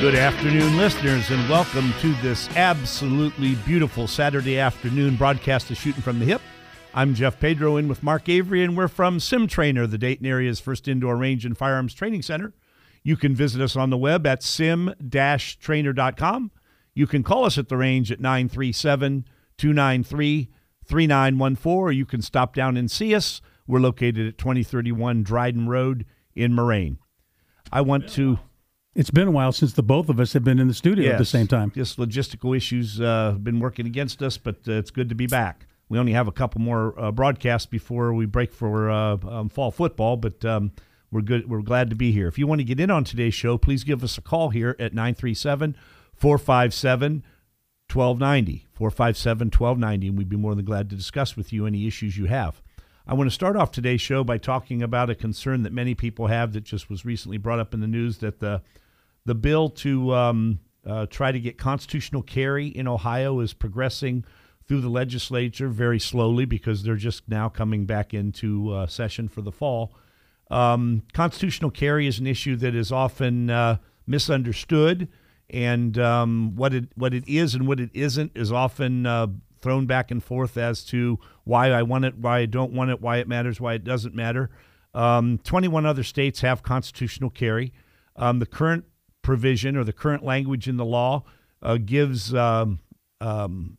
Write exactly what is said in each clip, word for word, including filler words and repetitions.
Good afternoon, listeners, and welcome to this absolutely beautiful Saturday afternoon broadcast of Shooting From the Hip. I'm Jeff Pedro in with Mark Avery, and we're from Sim Trainer, the Dayton area's first indoor range and firearms training center. You can visit us on the web at sim dash trainer dot com. You can call us at the range at nine three seven, two nine three, three nine one four, or you can stop down and see us. We're located at twenty thirty-one Dryden Road in Moraine. I want to... It's been a while since the both of us have been in the studio yes, at the same time. Just logistical issues have uh, been working against us, but uh, it's good to be back. We only have a couple more uh, broadcasts before we break for uh, um, fall football, but um, we're good. We're glad to be here. If you want to get in on today's show, please give us a call here at nine three seven, four five seven, one two nine zero, four five seven, one two nine zero, and we'd be more than glad to discuss with you any issues you have. I want to start off today's show by talking about a concern that many people have that just was recently brought up in the news, that the The bill to um, uh, try to get constitutional carry in Ohio is progressing through the legislature very slowly because they're just now coming back into uh, session for the fall. Um, constitutional carry is an issue that is often uh, misunderstood, and um, what it what it is and what it isn't is often uh, thrown back and forth as to why I want it, why I don't want it, why it matters, why it doesn't matter. Um, twenty-one other states have constitutional carry. Um, the current provision or the current language in the law uh, gives um, um,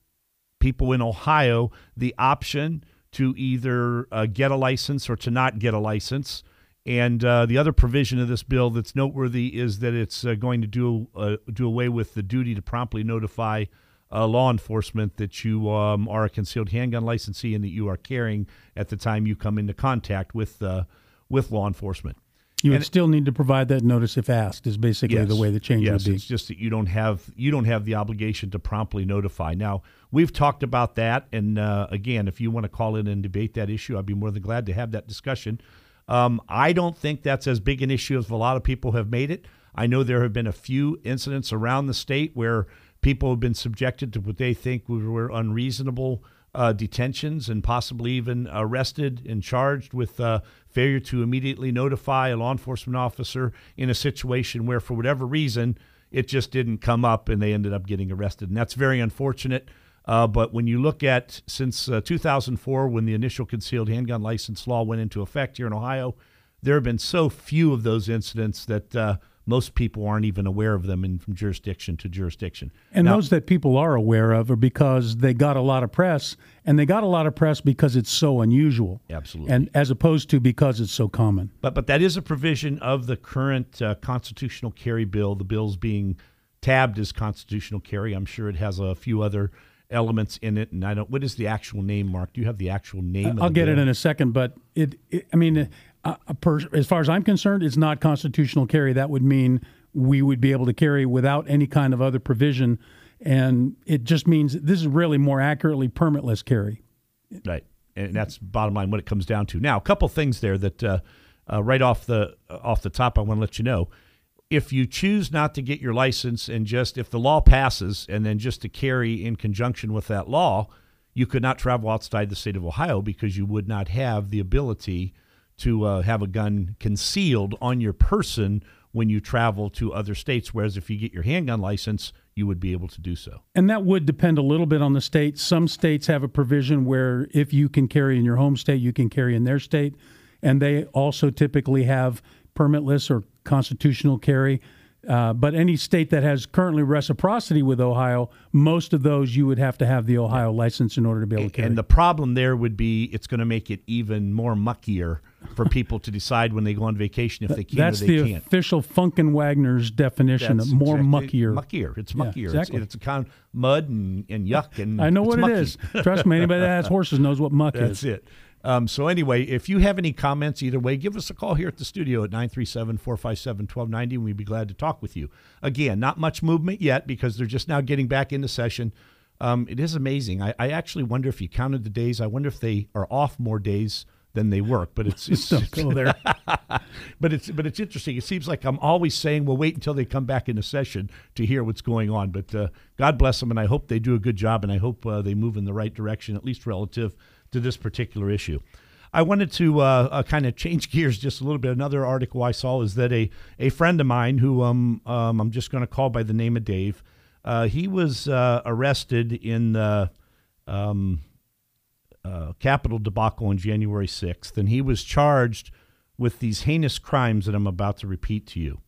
people in Ohio the option to either uh, get a license or to not get a license. And uh, the other provision of this bill that's noteworthy is that it's uh, going to do uh, do away with the duty to promptly notify uh, law enforcement that you um, are a concealed handgun licensee and that you are carrying at the time you come into contact with uh, with law enforcement. You would and still need to provide that notice if asked, is basically yes, the way the change yes, would be. Yes, it's just that you don't have you don't have the obligation to promptly notify. Now, we've talked about that, and uh, again, if you want to call in and debate that issue, I'd be more than glad to have that discussion. Um, I don't think that's as big an issue as a lot of people have made it. I know there have been a few incidents around the state where people have been subjected to what they think were unreasonable Uh, detentions and possibly even arrested and charged with uh, failure to immediately notify a law enforcement officer in a situation where, for whatever reason, it just didn't come up and they ended up getting arrested. And that's very unfortunate. Uh, but when you look at since uh, two thousand four, when the initial concealed handgun license law went into effect here in Ohio, there have been so few of those incidents that uh, most people aren't even aware of them in, from jurisdiction to jurisdiction. And now, those that people are aware of are because they got a lot of press, and they got a lot of press because it's so unusual. Absolutely. And as opposed to because it's so common. But but that is a provision of the current uh, constitutional carry bill. The bill's being tabbed as constitutional carry. I'm sure it has a few other elements in it, and I don't. What is the actual name, Mark? Do you have the actual name? Uh, of the I'll get bill? it in a second, but it. it I mean. Mm-hmm. Uh, per, as far as I'm concerned, it's not constitutional carry. That would mean we would be able to carry without any kind of other provision, and it just means this is really more accurately permitless carry. Right, and that's bottom line what it comes down to. Now, a couple things there that uh, uh, right off the uh, off the top I want to let you know. If you choose not to get your license and just if the law passes and then just to carry in conjunction with that law, you could not travel outside the state of Ohio because you would not have the ability to uh, have a gun concealed on your person when you travel to other states, whereas if you get your handgun license, you would be able to do so. And that would depend a little bit on the state. Some states have a provision where if you can carry in your home state, you can carry in their state, and they also typically have permitless or constitutional carry. Uh, but any state that has currently reciprocity with Ohio, most of those you would have to have the Ohio license in order to be able to carry. And the problem there would be it's going to make it even more muckier for people to decide when they go on vacation if they can That's or they the can't. That's the official Funkin' Wagner's definition That's of more exactly, muckier. Muckier. It's muckier. Yeah, exactly. It's, it's a kind of mud and, and yuck. And I know what mucky. it is. Trust me, anybody that has horses knows what muck That's is. That's it. Um, so anyway, if you have any comments either way, give us a call here at the studio at nine three seven, four five seven, one two nine zero, and we'd be glad to talk with you. Again, not much movement yet because they're just now getting back into session. Um, it is amazing. I, I actually wonder if you counted the days. I wonder if they are off more days than they work. But it's, it's don't go there. but it's but it's interesting. It seems like I'm always saying, well, wait until they come back into session to hear what's going on. But uh, God bless them, and I hope they do a good job, and I hope uh, they move in the right direction, at least relative to this particular issue. I wanted to uh, uh, kind of change gears just a little bit. Another article I saw is that a, a friend of mine who um, um, I'm just going to call by the name of Dave, uh, he was uh, arrested in the um, uh, Capitol debacle on January sixth, and he was charged with these heinous crimes that I'm about to repeat to you.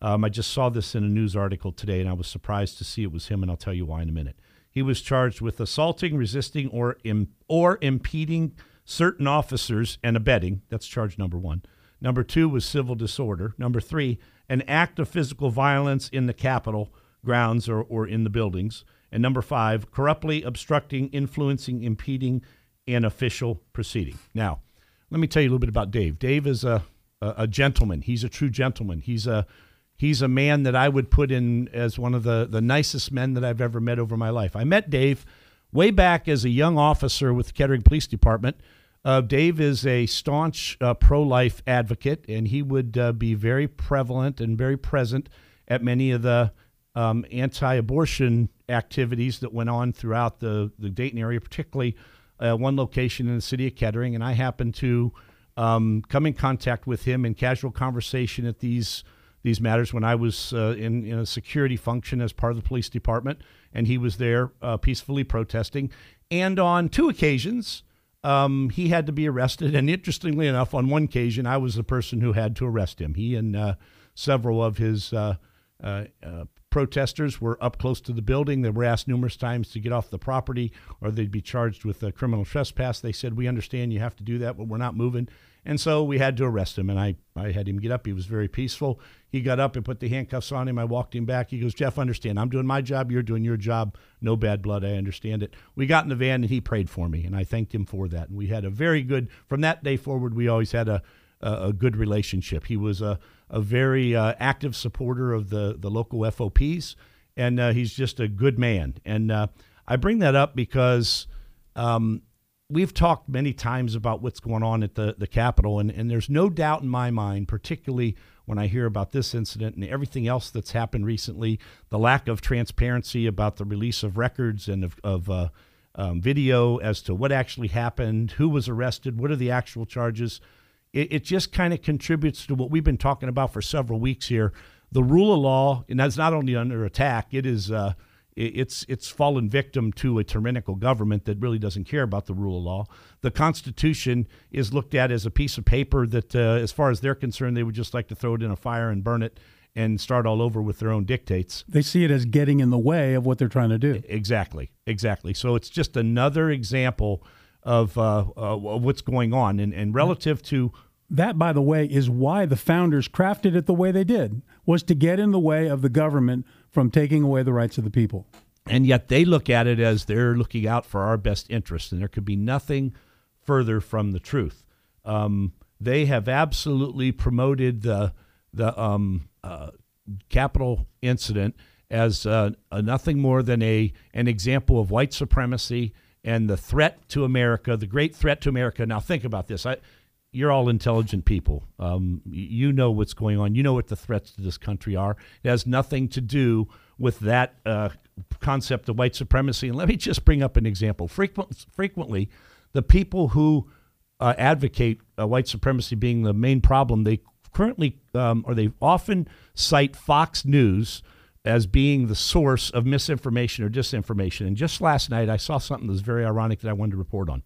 Um, I just saw this in a news article today, and I was surprised to see it was him, and I'll tell you why in a minute. He was charged with assaulting, resisting, or im- or impeding certain officers and abetting. That's charge number one. Number two was civil disorder. Number three, an act of physical violence in the Capitol grounds or, or in the buildings. And number five, corruptly obstructing, influencing, impeding an official proceeding. Now, let me tell you a little bit about Dave. Dave is a, a, a gentleman. He's a true gentleman. He's a He's a man that I would put in as one of the, the nicest men that I've ever met over my life. I met Dave way back as a young officer with the Kettering Police Department. Uh, Dave is a staunch uh, pro-life advocate, and he would uh, be very prevalent and very present at many of the um, anti-abortion activities that went on throughout the, the Dayton area, particularly uh, one location in the city of Kettering. And I happened to um, come in contact with him in casual conversation at these these matters when I was uh, in, in a security function as part of the police department, and he was there uh, peacefully protesting. And on two occasions, um, he had to be arrested. And interestingly enough, on one occasion, I was the person who had to arrest him. He and uh, several of his uh, uh, uh, protesters were up close to the building. They were asked numerous times to get off the property or they'd be charged with a criminal trespass. They said, we understand you have to do that, but we're not moving. And so we had to arrest him, and I, I had him get up. He was very peaceful. He got up and put the handcuffs on him. I walked him back. He goes, Jeff, understand, I'm doing my job. You're doing your job. No bad blood. I understand it. We got in the van, and he prayed for me, and I thanked him for that. And we had a very good, from that day forward, we always had a a, a good relationship. He was a, a very uh, active supporter of the, the local F O Ps, and uh, he's just a good man. And uh, I bring that up because um, – we've talked many times about what's going on at the, the Capitol, and, and there's no doubt in my mind, particularly when I hear about this incident and everything else that's happened recently, the lack of transparency about the release of records and of, of uh, um, video as to what actually happened, who was arrested, what are the actual charges. It, it just kind of contributes to what we've been talking about for several weeks here. The rule of law, and that's not only under attack, it is uh, – It's it's fallen victim to a tyrannical government that really doesn't care about the rule of law. The Constitution is looked at as a piece of paper that, uh, as far as they're concerned, they would just like to throw it in a fire and burn it and start all over with their own dictates. They see it as getting in the way of what they're trying to do. Exactly, exactly. So it's just another example of uh, uh, what's going on. And, and relative to... That, by the way, is why the founders crafted it the way they did, was to get in the way of the government from taking away the rights of the people. And yet they look at it as they're looking out for our best interest, and there could be nothing further from the truth. Um, they have absolutely promoted the the um, uh, Capitol incident as uh, a nothing more than a an example of white supremacy and the threat to America, the great threat to America. Now think about this. I, You're all intelligent people. Um, you know what's going on. You know what the threats to this country are. It has nothing to do with that uh, concept of white supremacy. And let me just bring up an example. Frequent, frequently, the people who uh, advocate uh, white supremacy being the main problem, they currently um, or they often cite Fox News as being the source of misinformation or disinformation. And just last night, I saw something that was very ironic that I wanted to report on.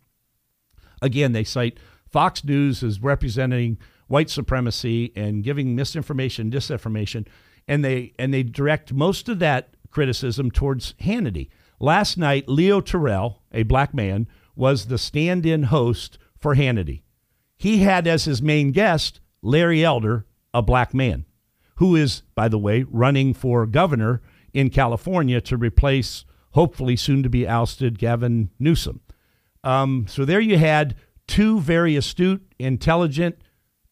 Again, they cite Fox News is representing white supremacy and giving misinformation, disinformation, and they and they direct most of that criticism towards Hannity. Last night, Leo Terrell, a black man, was the stand-in host for Hannity. He had as his main guest Larry Elder, a black man, who is, by the way, running for governor in California to replace, hopefully soon to be ousted, Gavin Newsom. Um, so there you had two very astute, intelligent,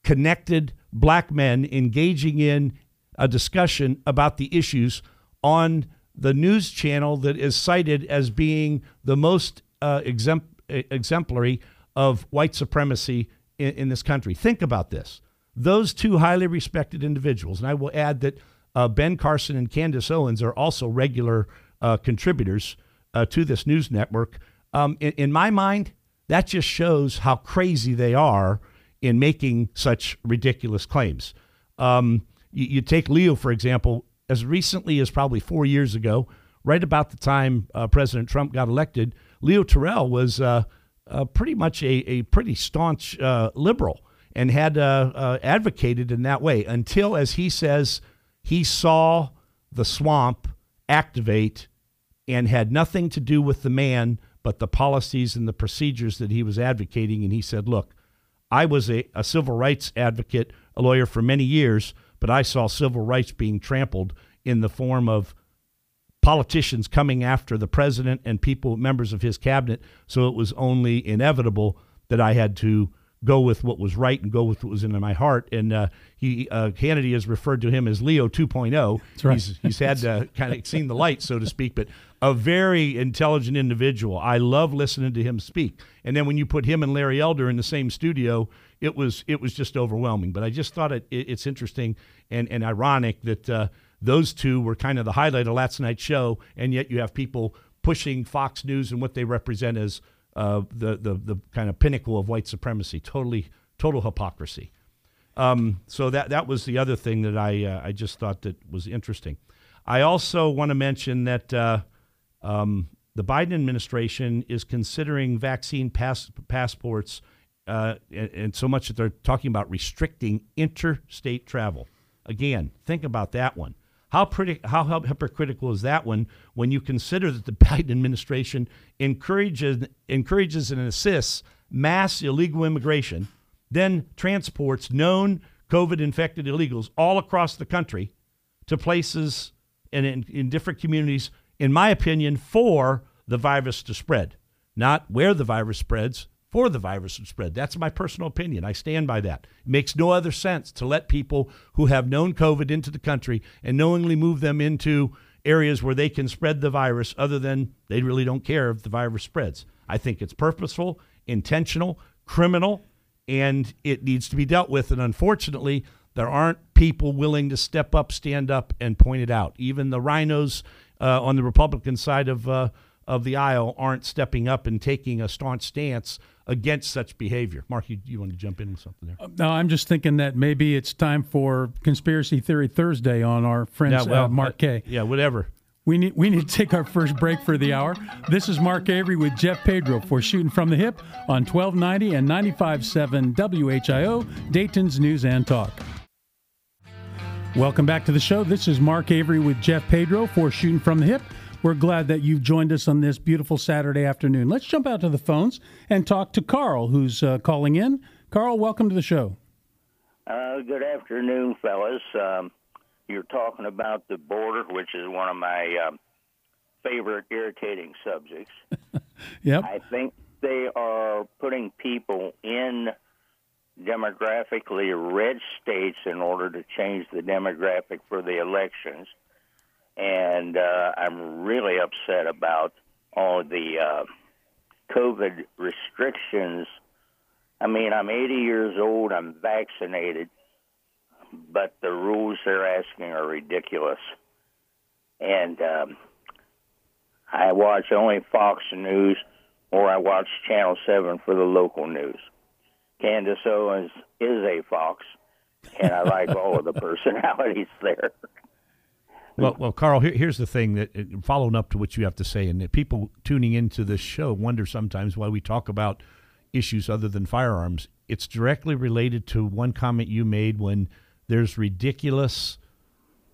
connected black men engaging in a discussion about the issues on the news channel that is cited as being the most uh, exempl- exemplary of white supremacy in, in this country. Think about this. Those two highly respected individuals, and I will add that uh, Ben Carson and Candace Owens are also regular uh, contributors uh, to this news network. Um, in, in my mind, That just shows how crazy they are in making such ridiculous claims. Um, you, you take Leo, for example, as recently as probably four years ago, right about the time uh, President Trump got elected, Leo Terrell was uh, uh, pretty much a, a pretty staunch uh, liberal and had uh, uh, advocated in that way until, as he says, he saw the swamp activate and had nothing to do with the man but the policies and the procedures that he was advocating. And he said, look, I was a, a civil rights advocate, a lawyer for many years, but I saw civil rights being trampled in the form of politicians coming after the president and people, members of his cabinet. So it was only inevitable that I had to go with what was right and go with what was in my heart. And uh, he uh, Hannity has referred to him as Leo two point oh. That's right. He's, he's had uh, kind of seen the light, so to speak, but a very intelligent individual. I love listening to him speak. And then when you put him and Larry Elder in the same studio, it was it was just overwhelming. But I just thought it, it it's interesting and, and ironic that uh, those two were kind of the highlight of last night's show, and yet you have people pushing Fox News and what they represent as Uh, the, the the kind of pinnacle of white supremacy, totally total hypocrisy. Um, so that that was the other thing that I uh, I just thought that was interesting. I also want to mention that uh, um, the Biden administration is considering vaccine pass, passports, uh, and, and so much that they're talking about restricting interstate travel. Again, think about that one. How, pretty, how hypocritical is that one when you consider that the Biden administration encourages, encourages and assists mass illegal immigration, then transports known COVID-infected illegals all across the country to places and in, in different communities, in my opinion, for the virus to spread, not where the virus spreads, for the virus to spread. That's my personal opinion. I stand by that. It makes no other sense to let people who have known COVID into the country and knowingly move them into areas where they can spread the virus, other than they really don't care if the virus spreads. I think it's purposeful, intentional, criminal, and it needs to be dealt with. And unfortunately, there aren't people willing to step up, stand up, and point it out. Even the rhinos uh, on the Republican side of uh, of the aisle aren't stepping up and taking a staunch stance against such behavior. Mark, you, you want to jump in with something there? Uh, no, I'm just thinking that maybe it's time for Conspiracy Theory Thursday on our friends, yeah, well, uh, Mark Kay. Uh, yeah, whatever. We need, we need to take our first break for the hour. This is Mark Avery with Jeff Pedro for Shooting From the Hip on twelve ninety and ninety-five point seven W H I O, Dayton's News and Talk. Welcome back to the show. This is Mark Avery with Jeff Pedro for Shooting From the Hip. We're glad that you've joined us on this beautiful Saturday afternoon. Let's jump out to the phones and talk to Carl, who's uh, calling in. Carl, welcome to the show. Uh, good afternoon, fellas. Um, you're talking about the border, which is one of my um, favorite irritating subjects. Yep. I think they are putting people in demographically red states in order to change the demographic for the elections. And uh, I'm really upset about all the uh, COVID restrictions. I mean, I'm eighty years old, I'm vaccinated, but the rules they're asking are ridiculous. And um, I watch only Fox News, or I watch Channel seven for the local news. Candace Owens is a Fox, and I like all of the personalities there. Well, well, Carl, here, here's the thing that following up to what you have to say, and that people tuning into this show wonder sometimes why we talk about issues other than firearms. It's directly related to one comment you made when there's ridiculous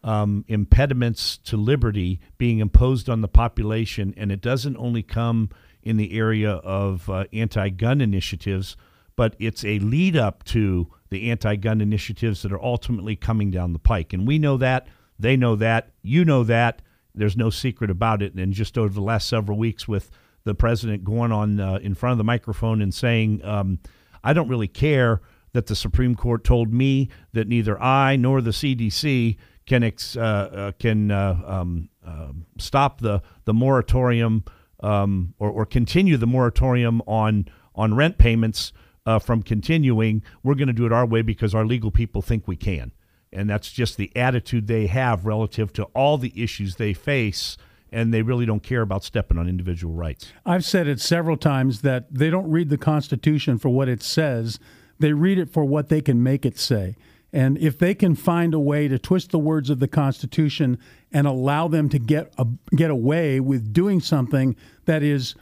um, impediments to liberty being imposed on the population, and it doesn't only come in the area of uh, anti-gun initiatives, but it's a lead up to the anti-gun initiatives that are ultimately coming down the pike. And we know that. They know that. You know that. There's no secret about it. And just over the last several weeks with the president going on uh, in front of the microphone and saying, um, I don't really care that the Supreme Court told me that neither I nor the C D C can ex, uh, uh, can uh, um, uh, stop the, the moratorium um, or, or continue the moratorium on, on rent payments uh, from continuing. We're going to do it our way because our legal people think we can. And that's just the attitude they have relative to all the issues they face. and they really don't care about stepping on individual rights. I've said it several times that they don't read the Constitution for what it says. They read it for what they can make it say. And if they can find a way to twist the words of the Constitution and allow them to get a, get away with doing something that is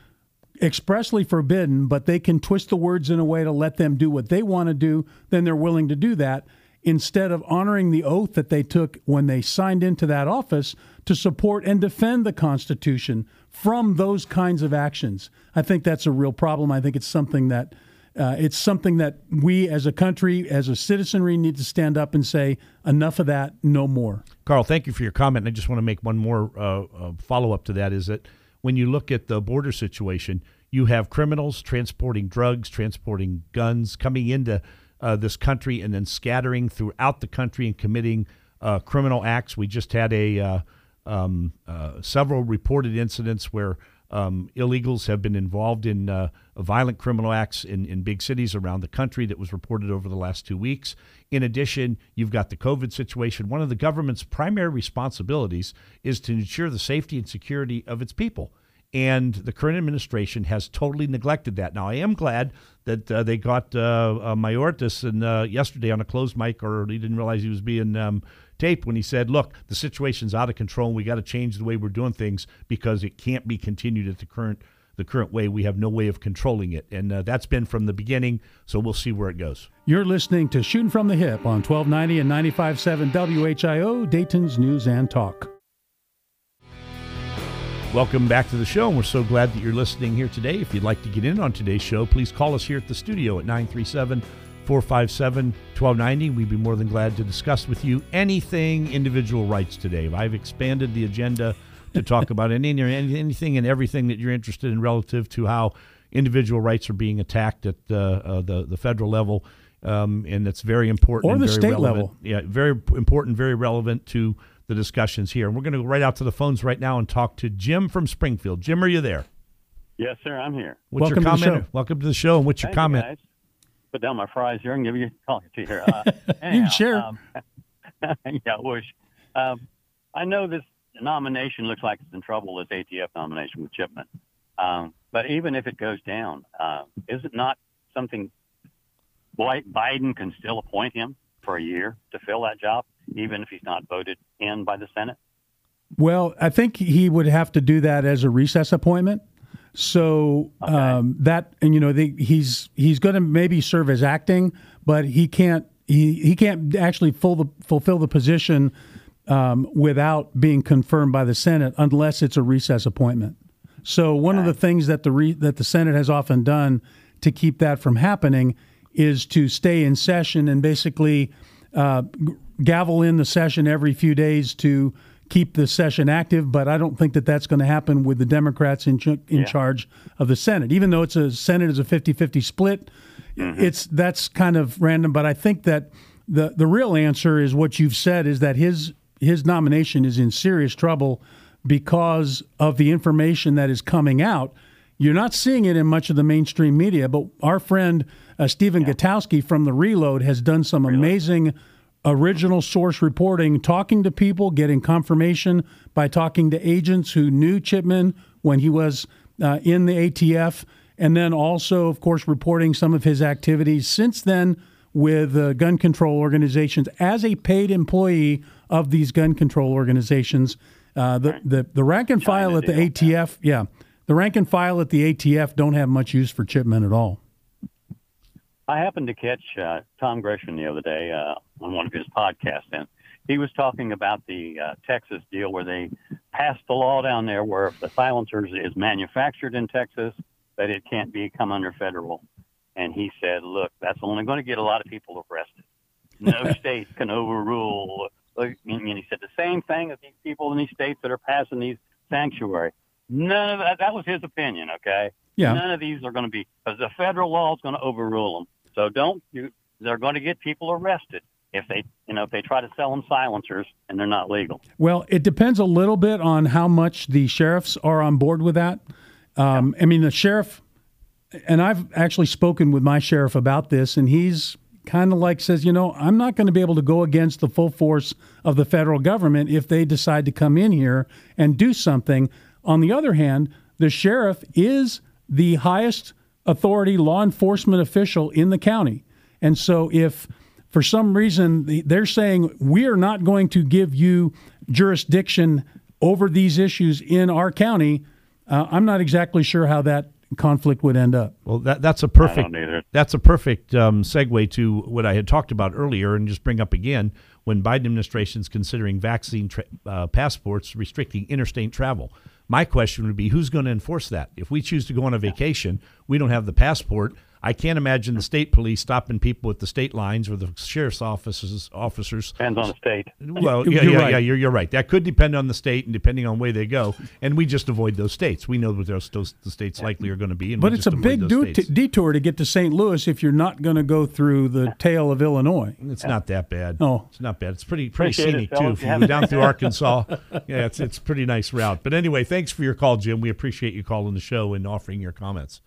expressly forbidden, but they can twist the words in a way to let them do what they want to do, then they're willing to do that, instead of honoring the oath that they took when they signed into that office to support and defend the Constitution from those kinds of actions. I think that's a real problem. I think it's something that Uh, it's something that we as a country, as a citizenry, need to stand up and say, enough of that, no more. Carl, thank you for your comment. And I just want to make one more uh, uh, follow-up to that, is that when you look at the border situation, you have criminals transporting drugs, transporting guns, coming into uh, this country and then scattering throughout the country and committing uh, criminal acts. We just had a uh, um, uh, several reported incidents where Um, illegals have been involved in uh, violent criminal acts in, in big cities around the country that was reported over the last two weeks. In addition, you've got the COVID situation. One of the government's primary responsibilities is to ensure the safety and security of its people. And the current administration has totally neglected that. Now, I am glad that uh, they got uh, uh, Mayorkas and, uh, yesterday on a closed mic, or he didn't realize he was being um, taped, when he said, look, the situation's out of control and we got to change the way we're doing things because it can't be continued at the current the current way. We have no way of controlling it. And uh, that's been from the beginning, so we'll see where it goes. You're listening to Shooting From the Hip on twelve ninety and ninety-five point seven W H I O, Dayton's News and Talk. Welcome back to the show, and we're so glad that you're listening here today. If you'd like to get in on today's show, please call us here at the studio at nine three seven, four five seven, one two nine zero. We'd be more than glad to discuss with you anything individual rights today. I've expanded the agenda to talk about any, anything and everything that you're interested in relative to how individual rights are being attacked at uh, uh, the, the federal level, um, and that's very important. Or the state relevant. level. Yeah, very important, very relevant to the discussions here. And we're going to go right out to the phones right now and talk to Jim from Springfield. Jim, are you there? Yes, sir, I'm here. What's Welcome your comment? To the show. Welcome to the show, and what's Thank your comment? You guys. Put down my fries here and give you a call to here. Uh, anyhow, you can share. Um, yeah, I wish. Um, I know this nomination looks like it's in trouble, this A T F nomination with Chipman. Um, but even if it goes down, uh, is it not something Biden can still appoint him for a year to fill that job, even if he's not voted in by the Senate? Well, I think he would have to do that as a recess appointment. So okay. um, that, and you know, the, he's he's going to maybe serve as acting, but he can't he, he can't actually full the, fulfill the position um, without being confirmed by the Senate unless it's a recess appointment. So one okay. of the things that the re, that the Senate has often done to keep that from happening is to stay in session and basically uh, gavel in the session every few days to keep the session active, but I don't think that that's going to happen with the Democrats in ch- in yeah. charge of the Senate. Even though it's a Senate is a fifty-fifty split, mm-hmm. it's that's kind of random. But I think that the the real answer is what you've said, is that his his nomination is in serious trouble because of the information that is coming out. You're not seeing it in much of the mainstream media, but our friend uh, Stephen yeah. Gutowski from The Reload has done some Reload. amazing original source reporting, talking to people, getting confirmation by talking to agents who knew Chipman when he was uh, in the A T F, and then also, of course, reporting some of his activities since then with uh, gun control organizations as a paid employee of these gun control organizations. Uh, the, the the rank and file at the A T F, yeah, the rank and file at the A T F don't have much use for Chipman at all. I happened to catch uh, Tom Gresham the other day uh, on one of his podcasts, and he was talking about the uh, Texas deal where they passed the law down there where if the silencer is manufactured in Texas, that it can't become under federal. And he said, look, that's only going to get a lot of people arrested. No state can overrule. And he said the same thing as these people in these states that are passing these sanctuary. None of that, that was his opinion, okay? Yeah. None of these are going to be, because the federal law is going to overrule them. So don't, you, they're going to get people arrested if they, you know, if they try to sell them silencers and they're not legal. Well, it depends a little bit on how much the sheriffs are on board with that. Um, yeah. I mean, the sheriff, and I've actually spoken with my sheriff about this, and he's kind of like says, you know, I'm not going to be able to go against the full force of the federal government if they decide to come in here and do something. On the other hand, the sheriff is the highest authority law enforcement official in the county. And so if for some reason they're saying we are not going to give you jurisdiction over these issues in our county, uh, I'm not exactly sure how that conflict would end up. Well, that, that's a perfect that's a perfect um, segue to what I had talked about earlier, and just bring up again when Biden administration's considering vaccine tra- uh, passports restricting interstate travel. My question would be, who's going to enforce that? If we choose to go on a vacation, we don't have the passport. I can't imagine the state police stopping people at the state lines or the sheriff's offices. Officers depends on the state. Well, yeah, you're yeah, right. yeah, you're you're right. That could depend on the state and depending on where they go. And we just avoid those states. We know what those, those the states likely are going to be. And but it's just a big do- t- detour to get to Saint Louis if you're not going to go through the tail of Illinois. It's not that bad. No, it's not bad. It's pretty pretty scenic too. If you go down through Arkansas, yeah, it's it's a pretty nice route. But anyway, thanks for your call, Jim. We appreciate you calling the show and offering your comments.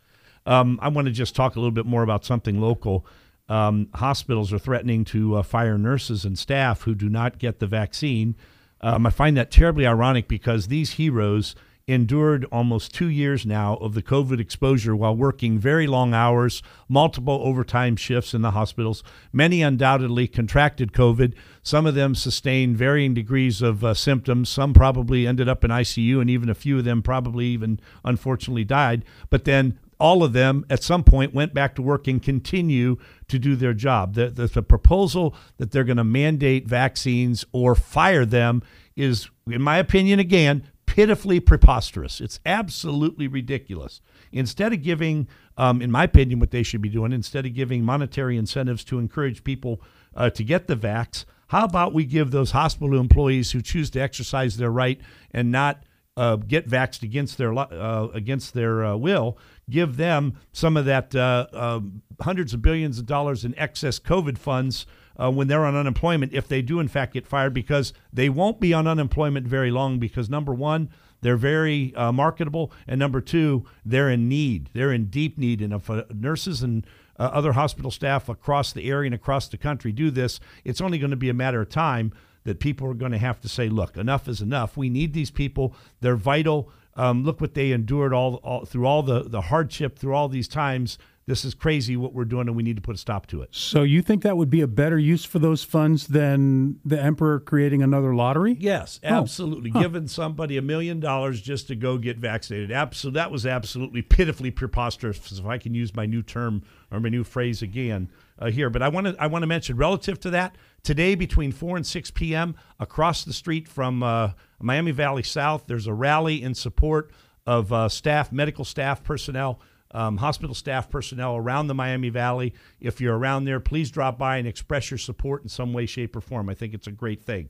Um, I want to just talk a little bit more about something local. Um, hospitals are threatening to uh, fire nurses and staff who do not get the vaccine. Um, I find that terribly ironic because these heroes endured almost two years now of the COVID exposure while working very long hours, multiple overtime shifts in the hospitals. Many undoubtedly contracted COVID. Some of them sustained varying degrees of uh, symptoms. Some probably ended up in I C U, and even a few of them probably even unfortunately died. But then all of them at some point went back to work and continue to do their job. The, the, the proposal that they're going to mandate vaccines or fire them is, in my opinion, again, pitifully preposterous. It's absolutely ridiculous. Instead of giving, um, in my opinion, what they should be doing, instead of giving monetary incentives to encourage people uh, to get the vax, how about we give those hospital employees who choose to exercise their right and not Uh, get vaxxed against their uh, against their uh, will, give them some of that uh, uh, hundreds of billions of dollars in excess COVID funds uh, when they're on unemployment if they do in fact get fired, because they won't be on unemployment very long because, number one, they're very uh, marketable, and number two, they're in need. They're in deep need. And if uh, nurses and uh, other hospital staff across the area and across the country do this, it's only going to be a matter of time that people are going to have to say, look, enough is enough. We need these people. They're vital. Um, look what they endured all, all through all the, the hardship, through all these times. This is crazy what we're doing, and we need to put a stop to it. So you think that would be a better use for those funds than the emperor creating another lottery? Yes, absolutely. Oh. Huh. Giving somebody a million dollars just to go get vaccinated. Absolutely, that was absolutely pitifully preposterous, if I can use my new term or my new phrase again uh, here. But I want to I want to mention, relative to that, today, between four and six p.m., across the street from uh, Miami Valley South, there's a rally in support of uh, staff, medical staff personnel, um, hospital staff personnel around the Miami Valley. If you're around there, please drop by and express your support in some way, shape, or form. I think it's a great thing.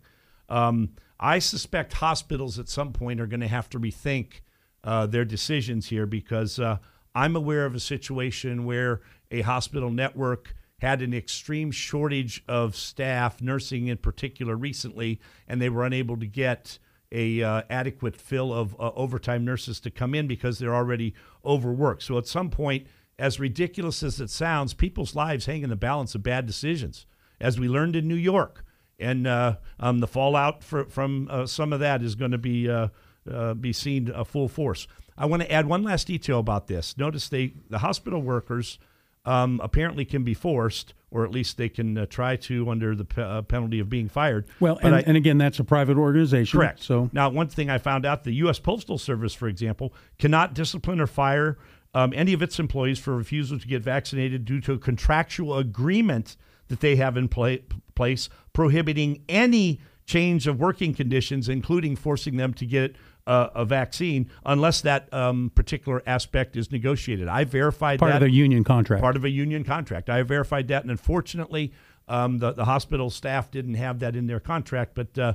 Um, I suspect hospitals at some point are going to have to rethink uh, their decisions here, because uh, I'm aware of a situation where a hospital network had an extreme shortage of staff, nursing in particular, recently, and they were unable to get a uh, adequate fill of uh, overtime nurses to come in because they're already overworked. So at some point, as ridiculous as it sounds, people's lives hang in the balance of bad decisions, as we learned in New York. And uh, um, the fallout for, from uh, some of that is going to be uh, uh, be seen uh, full force. I want to add one last detail about this. Notice they the hospital workers Um, apparently can be forced, or at least they can uh, try to under the pe- uh, penalty of being fired. Well, and, I, and again, that's a private organization. Correct. So now, one thing I found out, the U S Postal Service, for example, cannot discipline or fire um, any of its employees for refusal to get vaccinated due to a contractual agreement that they have in pla- place prohibiting any change of working conditions, including forcing them to get Uh, a vaccine, unless that um, particular aspect is negotiated. I verified that. Part of a union contract. Part of a union contract. I verified that, and unfortunately, um, the, the hospital staff didn't have that in their contract. But, uh,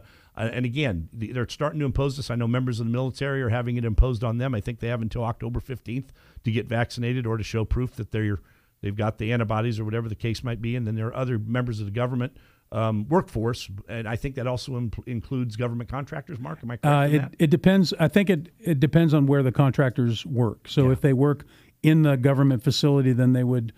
and again, they're starting to impose this. I know members of the military are having it imposed on them. I think they have until October fifteenth to get vaccinated or to show proof that they're, they've got the antibodies or whatever the case might be. And then there are other members of the government Um, workforce, and I think that also impl- includes government contractors. Mark, am I correct? Uh, it, that? it depends. I think it, it depends on where the contractors work. So yeah. If they work in the government facility, then they would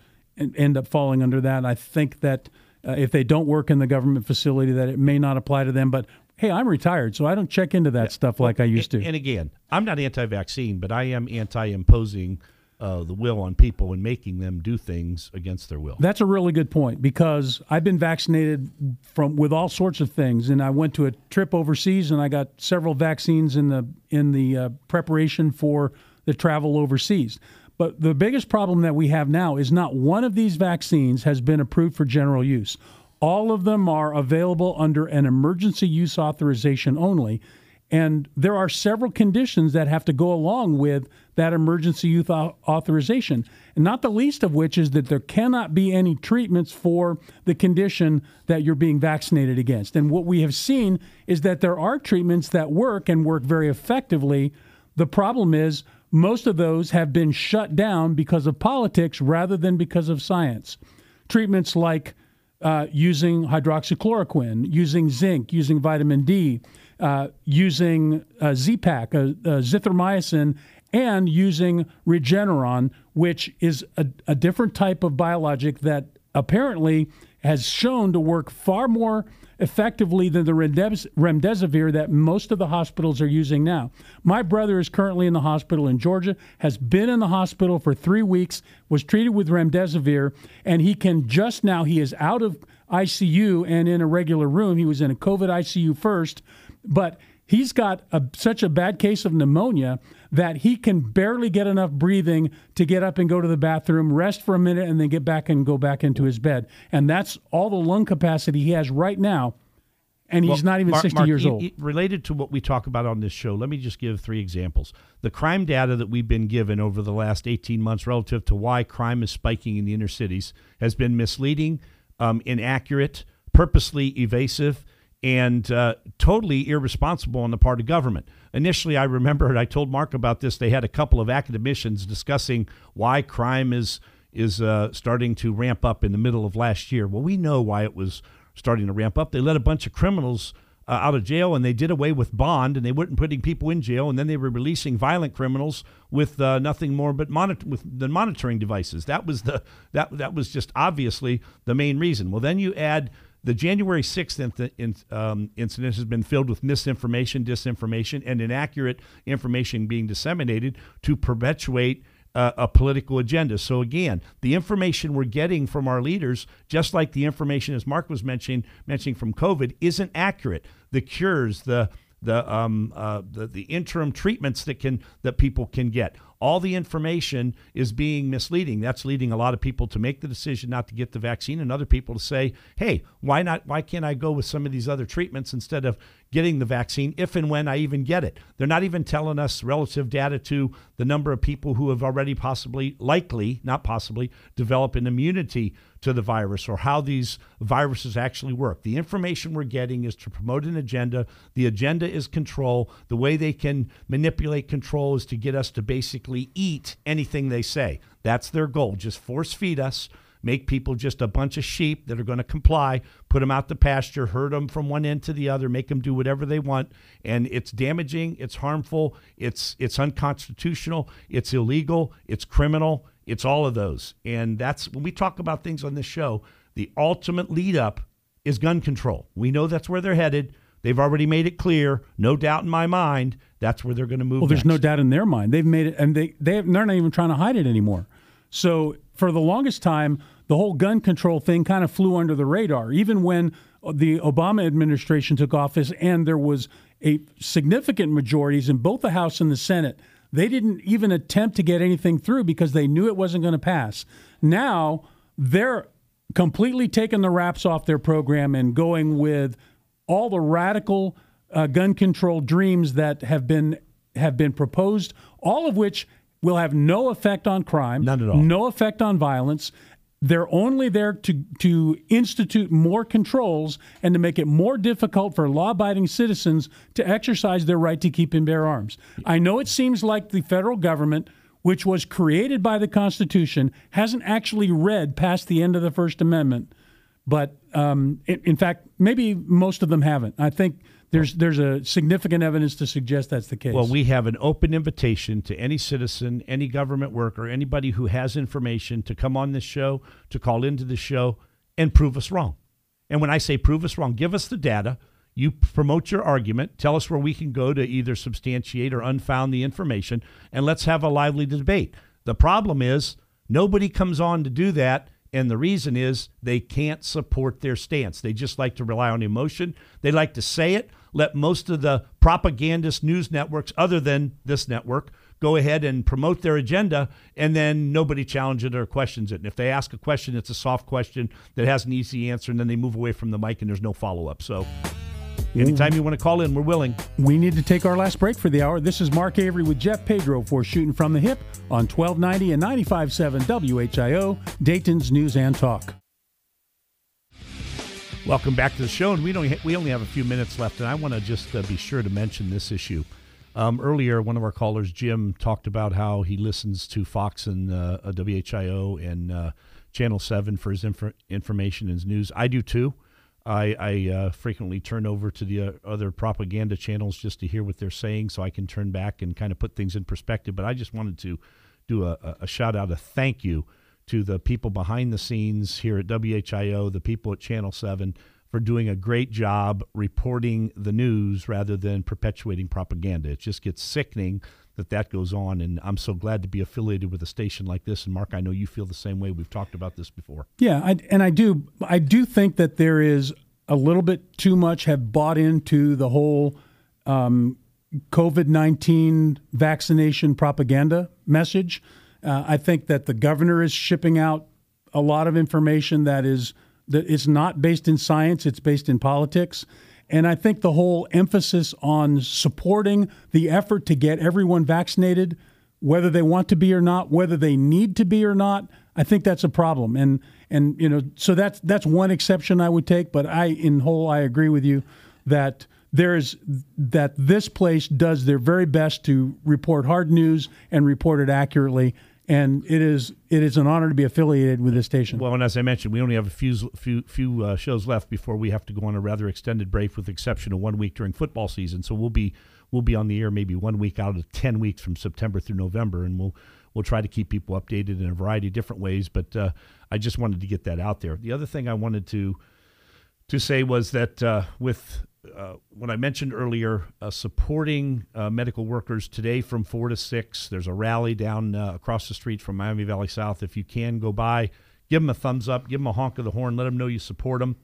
end up falling under that. And I think that uh, if they don't work in the government facility, that it may not apply to them. But, hey, I'm retired, so I don't check into that yeah. stuff like well, I used to. And, again, I'm not anti-vaccine, but I am anti-imposing uh, the will on people and making them do things against their will. That's a really good point, because I've been vaccinated from with all sorts of things, and I went to a trip overseas, and I got several vaccines in the, in the uh, preparation for the travel overseas. But the biggest problem that we have now is not one of these vaccines has been approved for general use. All of them are available under an emergency use authorization only. And there are several conditions that have to go along with that emergency use authorization. And not the least of which is that there cannot be any treatments for the condition that you're being vaccinated against. And what we have seen is that there are treatments that work and work very effectively. The problem is, most of those have been shut down because of politics rather than because of science. Treatments like uh, using hydroxychloroquine, using zinc, using vitamin D, uh, using uh, Z-Pak, uh, uh, zithromycin, and using Regeneron, which is a, a different type of biologic that apparently has shown to work far more effectively than the remdesivir that most of the hospitals are using now. My brother is currently in the hospital in Georgia, has been in the hospital for three weeks, was treated with remdesivir, and he can just now, he is out of I C U and in a regular room. He was in a COVID I C U first, but he's got a, such a bad case of pneumonia that he can barely get enough breathing to get up and go to the bathroom, rest for a minute, and then get back and go back into his bed. And that's all the lung capacity he has right now, and he's well, not even Mark, sixty Mark, years old. It, it, related to what we talk about on this show, let me just give three examples. The crime data that we've been given over the last eighteen months relative to why crime is spiking in the inner cities has been misleading, um, inaccurate, purposely evasive, and uh, totally irresponsible on the part of government. Initially, I remember, and I told Mark about this, they had a couple of academicians discussing why crime is is uh, starting to ramp up in the middle of last year. Well, we know why it was starting to ramp up. They let a bunch of criminals uh, out of jail, and they did away with bond, and they weren't putting people in jail, and then they were releasing violent criminals with uh, nothing more but monitor- with the monitoring devices. That was the that that was just obviously the main reason. Well, then you add the January sixth in, um, incident has been filled with misinformation, disinformation, and inaccurate information being disseminated to perpetuate uh, a political agenda. So again, the information we're getting from our leaders, just like the information, as Mark was mentioning, mentioning from COVID, isn't accurate. The cures, the the um uh, the, the interim treatments that can that people can get. All the information is being misleading. That's leading a lot of people to make the decision not to get the vaccine, and other people to say, hey, why not? Why can't I go with some of these other treatments instead of getting the vaccine, if and when I even get it? They're not even telling us relative data to the number of people who have already possibly, likely, not possibly, developed an immunity to the virus or how these viruses actually work. The information we're getting is to promote an agenda. The agenda is control. The way they can manipulate control is to get us to basically eat anything they say. That's their goal. Just force feed us, make people just a bunch of sheep that are going to comply, put them out to pasture, herd them from one end to the other, make them do whatever they want. And it's damaging, it's harmful, it's it's unconstitutional, it's illegal, it's criminal, it's all of those. And that's when we talk about things on this show, the ultimate lead up is gun control. We know that's where they're headed. They've already made it clear, no doubt in my mind, that's where they're going to move. Well, there's next. no doubt in their mind. They've made it, and they, they have, they're not even trying to hide it anymore. So for the longest time, the whole gun control thing kind of flew under the radar, even when the Obama administration took office and there was a significant majorities in both the House and the Senate. They didn't even attempt to get anything through because they knew it wasn't going to pass. Now they're completely taking the wraps off their program and going with all the radical uh, gun control dreams that have been have been proposed, all of which will have no effect on crime, none at all, no effect on violence. They're only there to to institute more controls and to make it more difficult for law-abiding citizens to exercise their right to keep and bear arms. I know it seems like the federal government, which was created by the Constitution, hasn't actually read past the end of the First Amendment. But um, in, in fact, maybe most of them haven't. I think There's there's a significant evidence to suggest that's the case. Well, we have an open invitation to any citizen, any government worker, anybody who has information to come on this show, to call into the show, and prove us wrong. And when I say prove us wrong, give us the data. You promote your argument. Tell us where we can go to either substantiate or unfound the information, and let's have a lively debate. The problem is nobody comes on to do that, and the reason is they can't support their stance. They just like to rely on emotion. They like to say it. Let most of the propagandist news networks, other than this network, go ahead and promote their agenda, and then nobody challenges it or questions it. And if they ask a question, it's a soft question that has an easy answer, and then they move away from the mic, and there's no follow-up. So anytime you want to call in, we're willing. We need to take our last break for the hour. This is Mark Avery with Jeff Pedro for Shooting From the Hip on twelve ninety and ninety-five point seven W H I O, Dayton's News and Talk. Welcome back to the show, and we don't we only have a few minutes left, and I want to just uh, be sure to mention this issue. Um, earlier, one of our callers, Jim, talked about how he listens to Fox and uh, W H I O and uh, Channel seven for his inf- information and his news. I do, too. I, I uh, frequently turn over to the uh, other propaganda channels just to hear what they're saying so I can turn back and kind of put things in perspective. But I just wanted to do a, a shout-out, a thank you to the people behind the scenes here at W H I O, the people at Channel seven, for doing a great job reporting the news rather than perpetuating propaganda. It just gets sickening that that goes on, and I'm so glad to be affiliated with a station like this. And Mark, I know you feel the same way. We've talked about this before. Yeah, I, and I do. I do think that there is a little bit too much have bought into the whole um, COVID nineteen vaccination propaganda message. Uh, I think that the governor is shipping out a lot of information that is that it's not based in science. It's based in politics. And I think the whole emphasis on supporting the effort to get everyone vaccinated, whether they want to be or not, whether they need to be or not, I think that's a problem. And, and you know, so that's that's one exception I would take. But I, in whole, I agree with you that there is that this place does their very best to report hard news and report it accurately. And it is it is an honor to be affiliated with this station. Well, and as I mentioned, we only have a few few, few uh, shows left before we have to go on a rather extended break, with the exception of one week during football season. So we'll be we'll be on the air maybe one week out of ten weeks from September through November, and we'll we'll try to keep people updated in a variety of different ways. But uh, I just wanted to get that out there. The other thing I wanted to to say was that uh, with uh, when I mentioned earlier, uh, supporting uh, medical workers today from four to six, there's a rally down uh, across the street from Miami Valley South. If you can go by, give them a thumbs up, give them a honk of the horn, let them know you support them,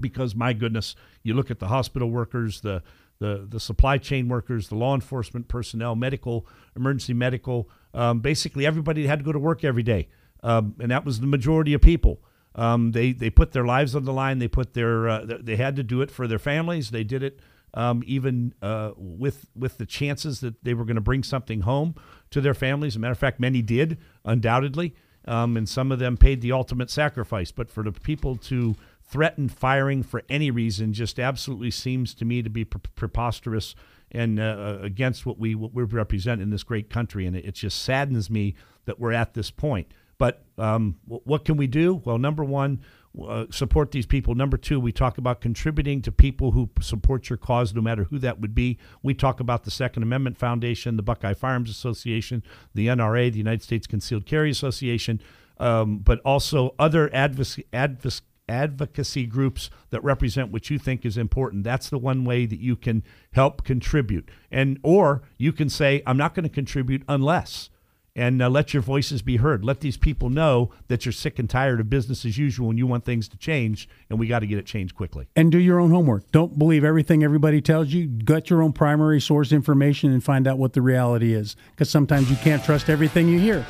because my goodness, you look at the hospital workers, the, the, the supply chain workers, the law enforcement personnel, medical, emergency medical, um, basically everybody had to go to work every day. Um, and that was the majority of people. Um, they they put their lives on the line. They put their uh, they had to do it for their families. They did it um, even uh, with with the chances that they were going to bring something home to their families. As a matter of fact, many did, undoubtedly, um, and some of them paid the ultimate sacrifice. But for the people to threaten firing for any reason just absolutely seems to me to be pre- preposterous and uh, against what we what we represent in this great country. And it, it just saddens me that we're at this point. But um, what can we do? Well, number one, uh, support these people. Number two, we talk about contributing to people who support your cause, no matter who that would be. We talk about the Second Amendment Foundation, the Buckeye Firearms Association, the N R A, the United States Concealed Carry Association, um, but also other advocacy, advocacy, advocacy groups that represent what you think is important. That's the one way that you can help contribute. And or you can say, I'm not going to contribute unless... And uh, let your voices be heard. Let these people know that you're sick and tired of business as usual and you want things to change, and we got to get it changed quickly. And do your own homework. Don't believe everything everybody tells you. Get your own primary source information and find out what the reality is, because sometimes you can't trust everything you hear.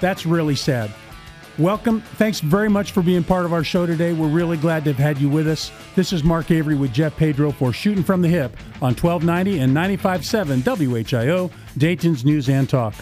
That's really sad. Welcome. Thanks very much for being part of our show today. We're really glad to have had you with us. This is Mark Avery with Jeff Pedro for Shooting From the Hip on twelve ninety and ninety-five point seven W H I O, Dayton's News and Talk.